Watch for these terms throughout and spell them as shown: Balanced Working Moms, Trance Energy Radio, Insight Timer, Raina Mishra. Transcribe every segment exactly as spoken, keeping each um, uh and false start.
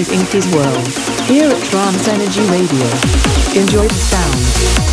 This is Inky's World, here at Trance Energy Radio. Enjoy the sound.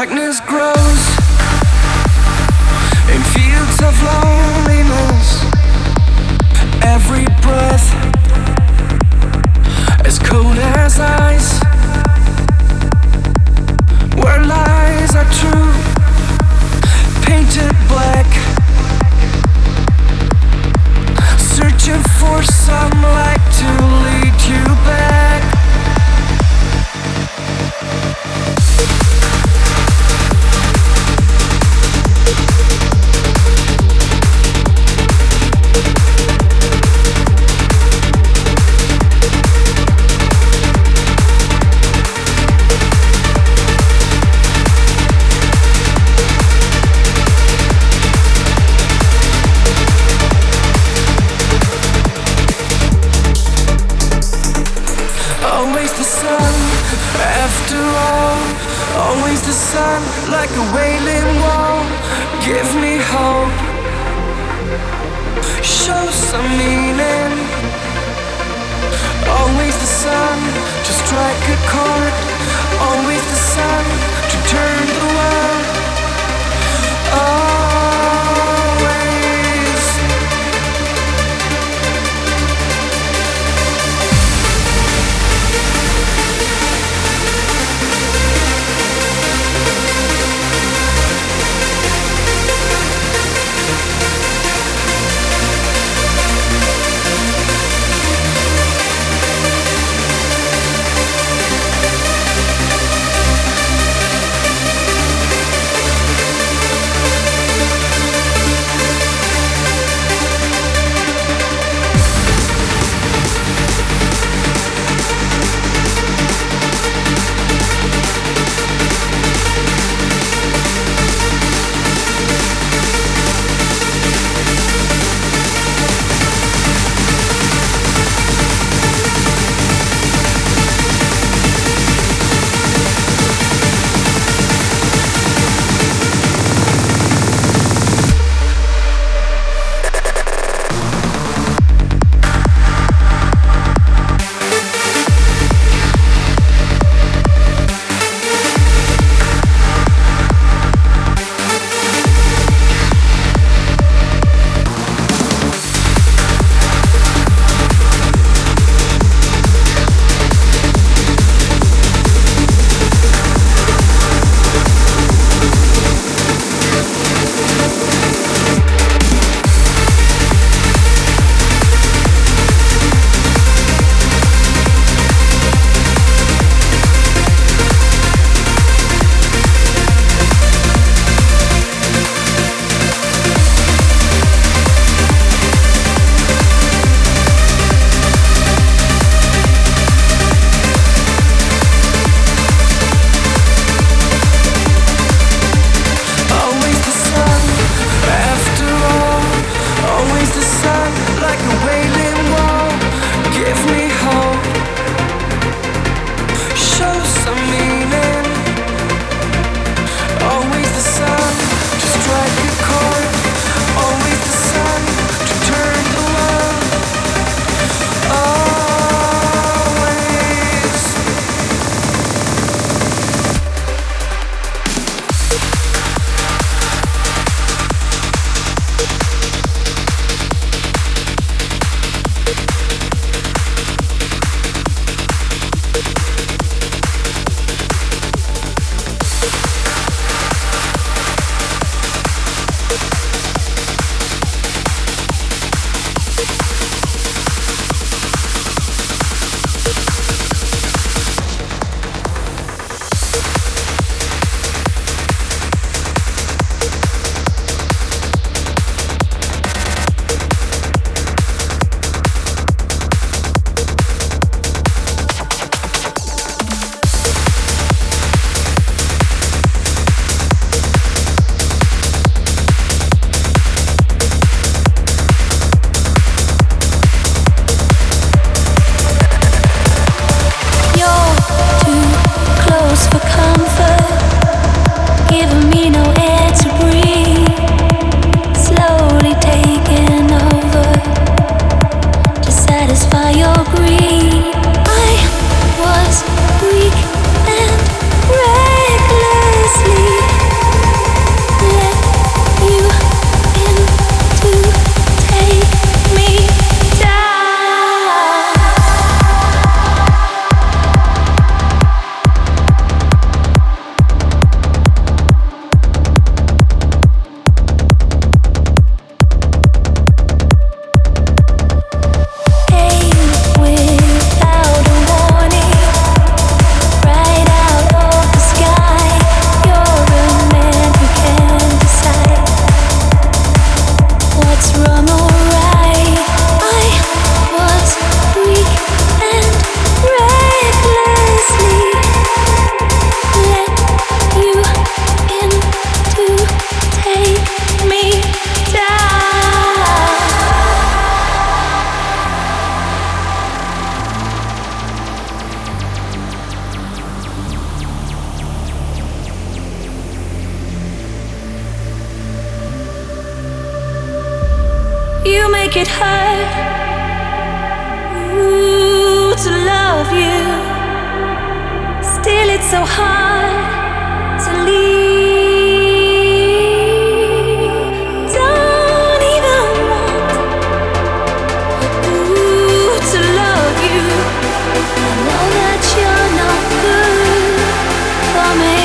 darkness grows in fields of loneliness. Every breath as cold as ice, where lies are true, painted black, searching for some light to lead you back. You make it hard, ooh, to love you. Still it's so hard to leave. Don't even want, ooh, to love you. I know that you're not good for me.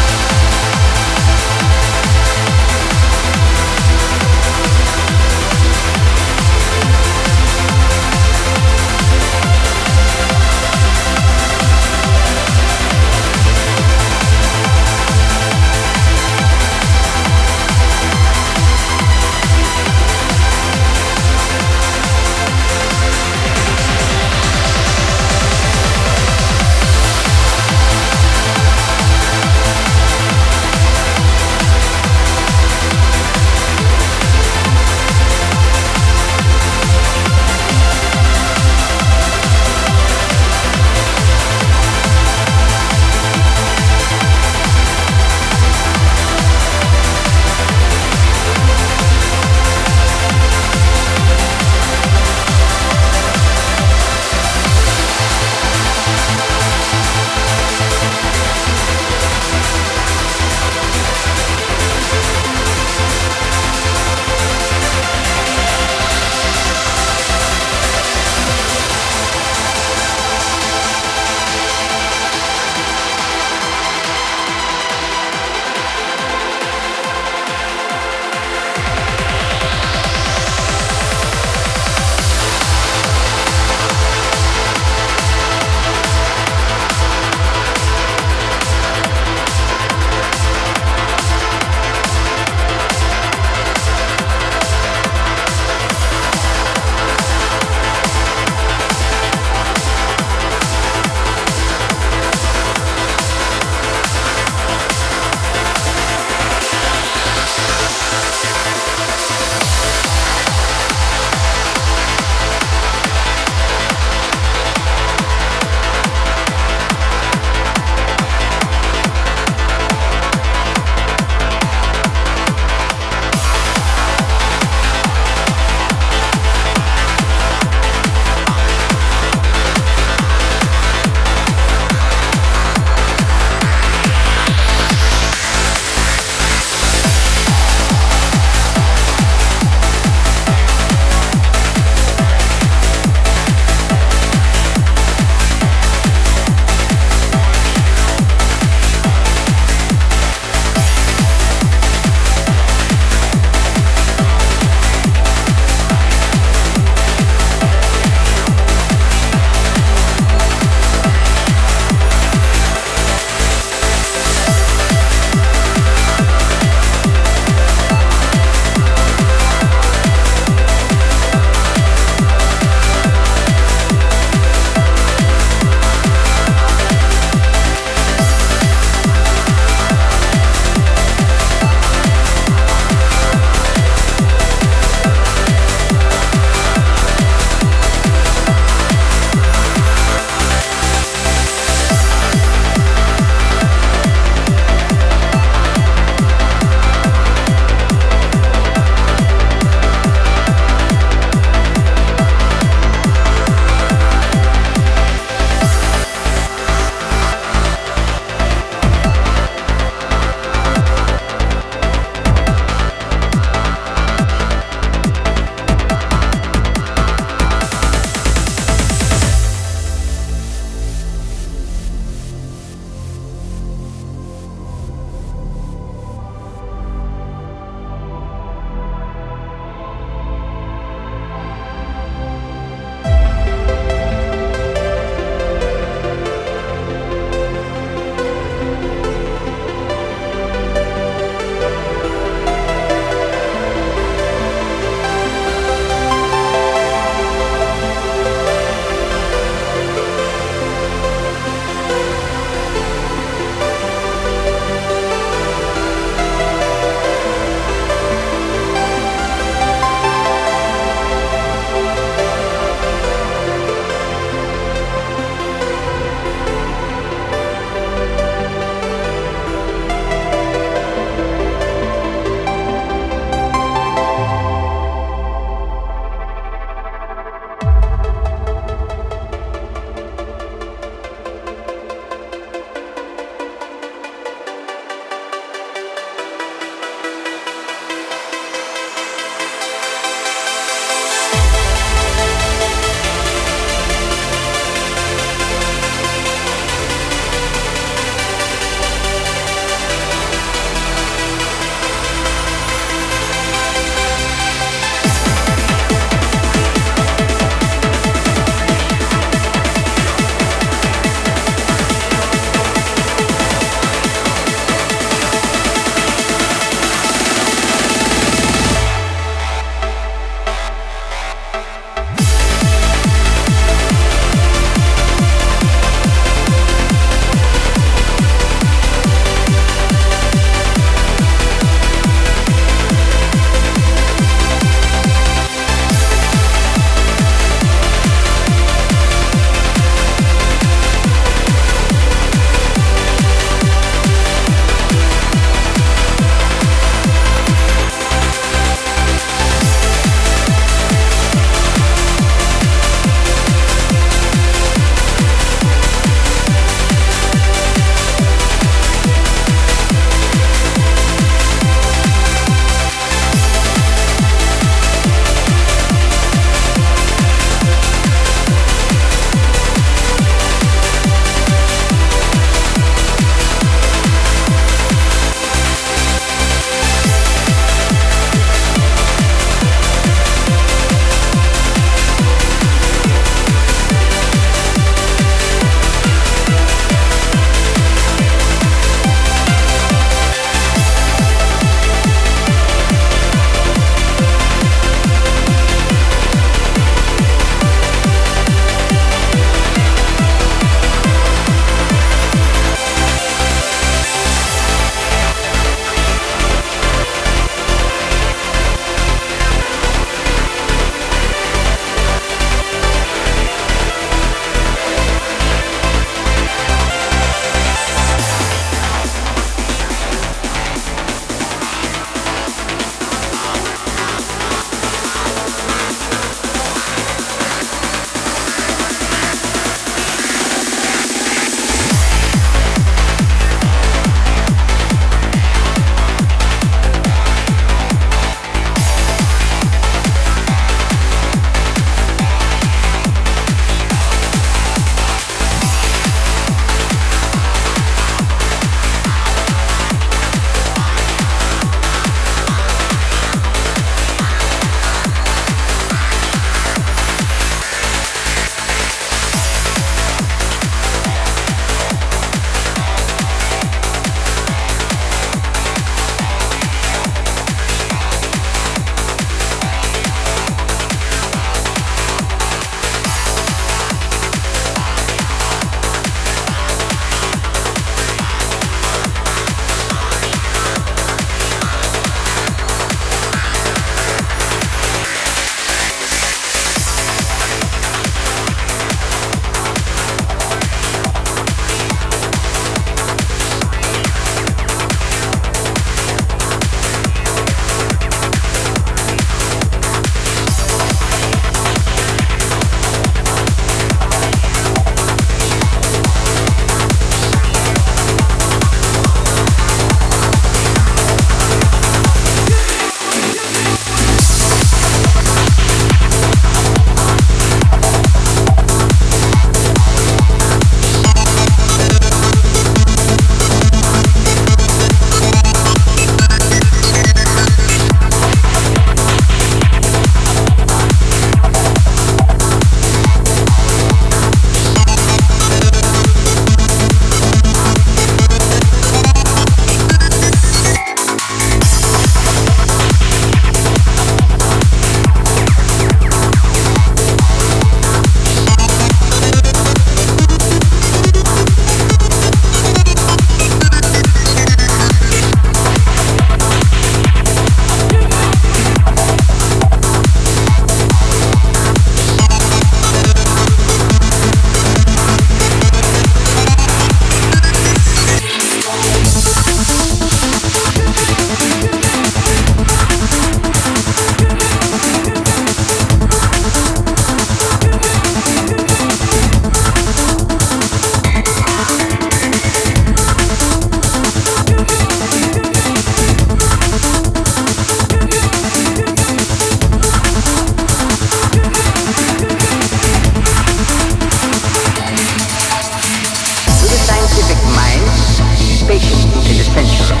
participation is essential.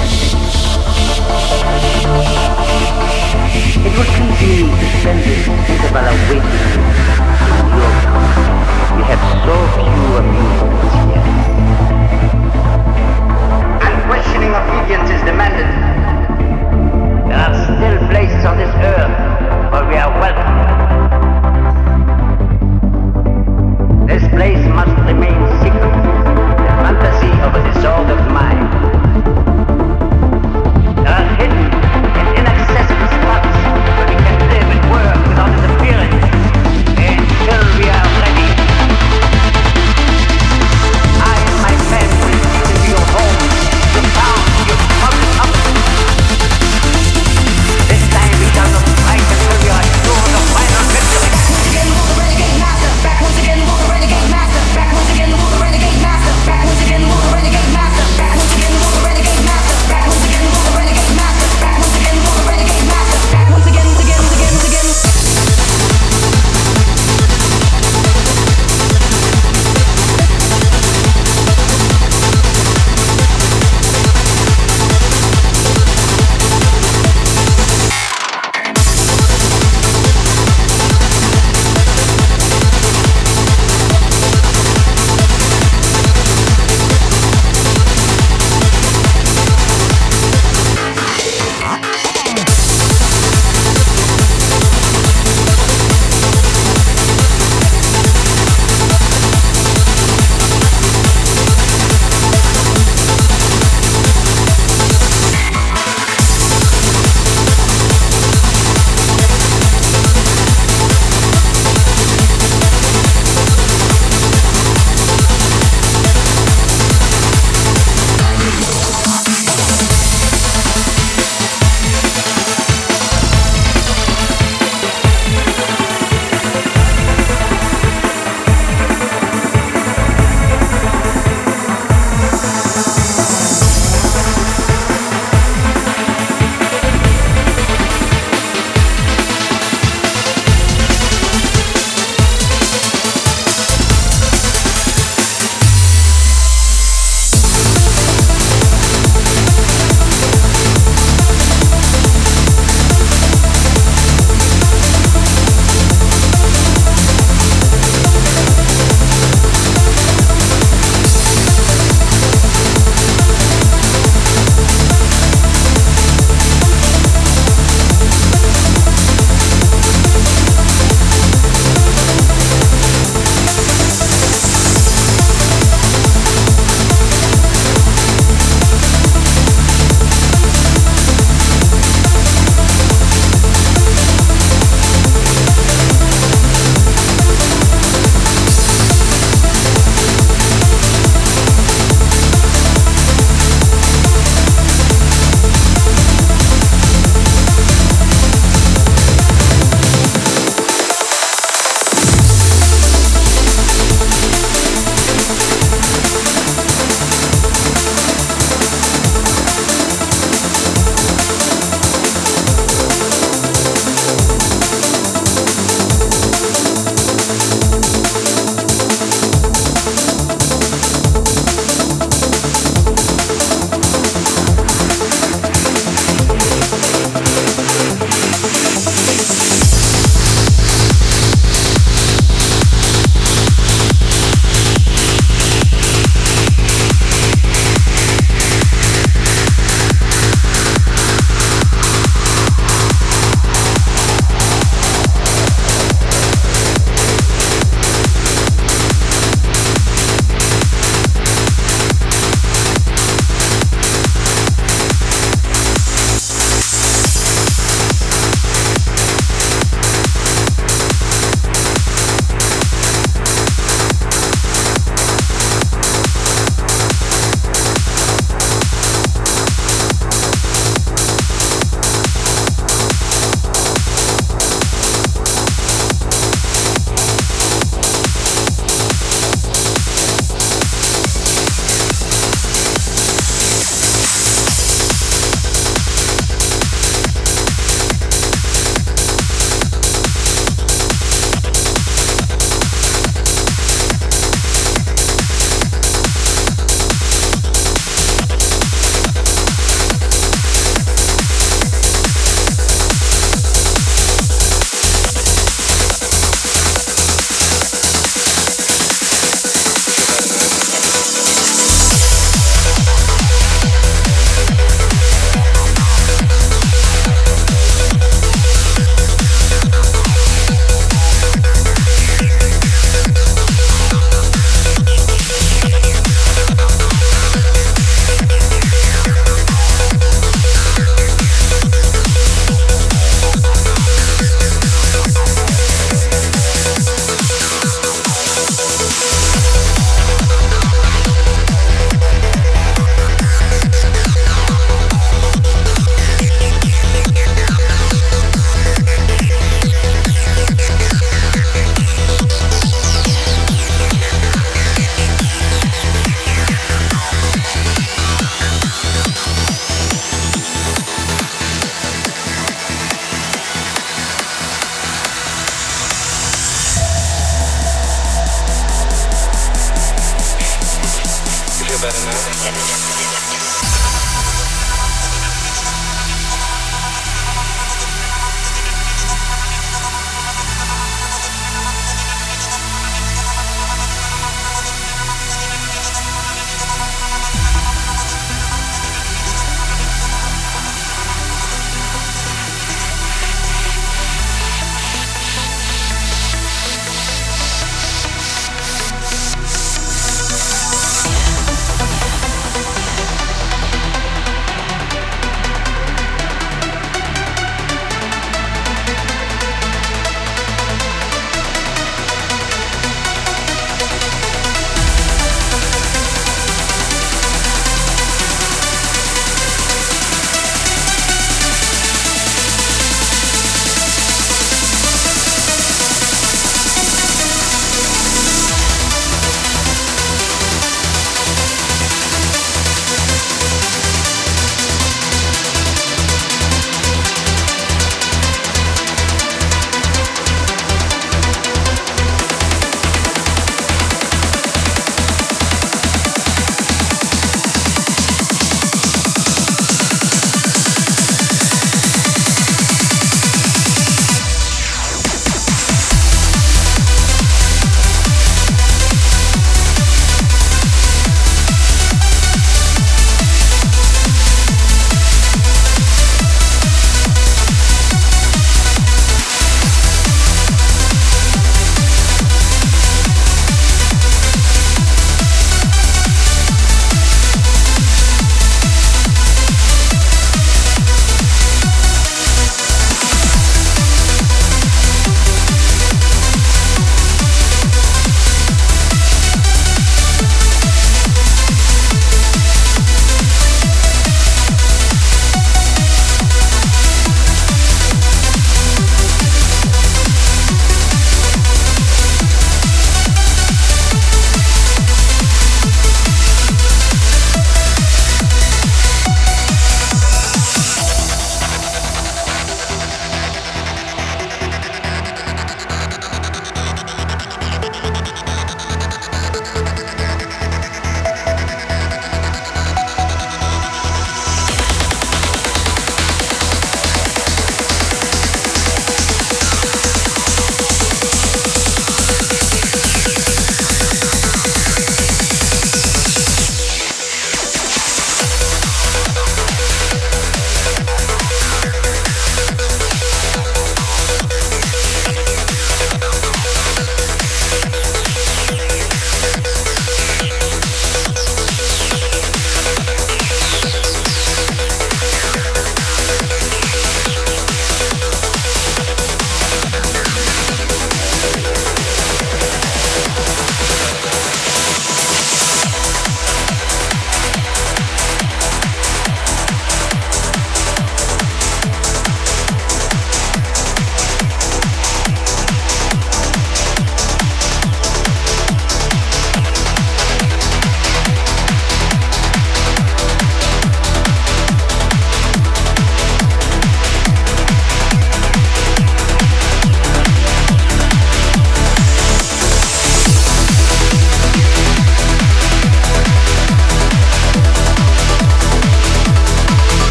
It would please me to spend this interval awaiting you in your company. You have so few amusements here. Unquestioning obedience is demanded. There are still places on this earth where we are welcome. This place must remain secret. Fantasy of a disordered mind. There are hidden and inaccessible spots where we can live and work without interference until we are ready. I and my men will lead into your homes, your towns, your public offices. This time we shall not fight until we are sure of final victory. Once again, we're the renegade master. Back once again, we're the renegade master. Back once again, we're the renegade master. Back once again, we're the renegade master.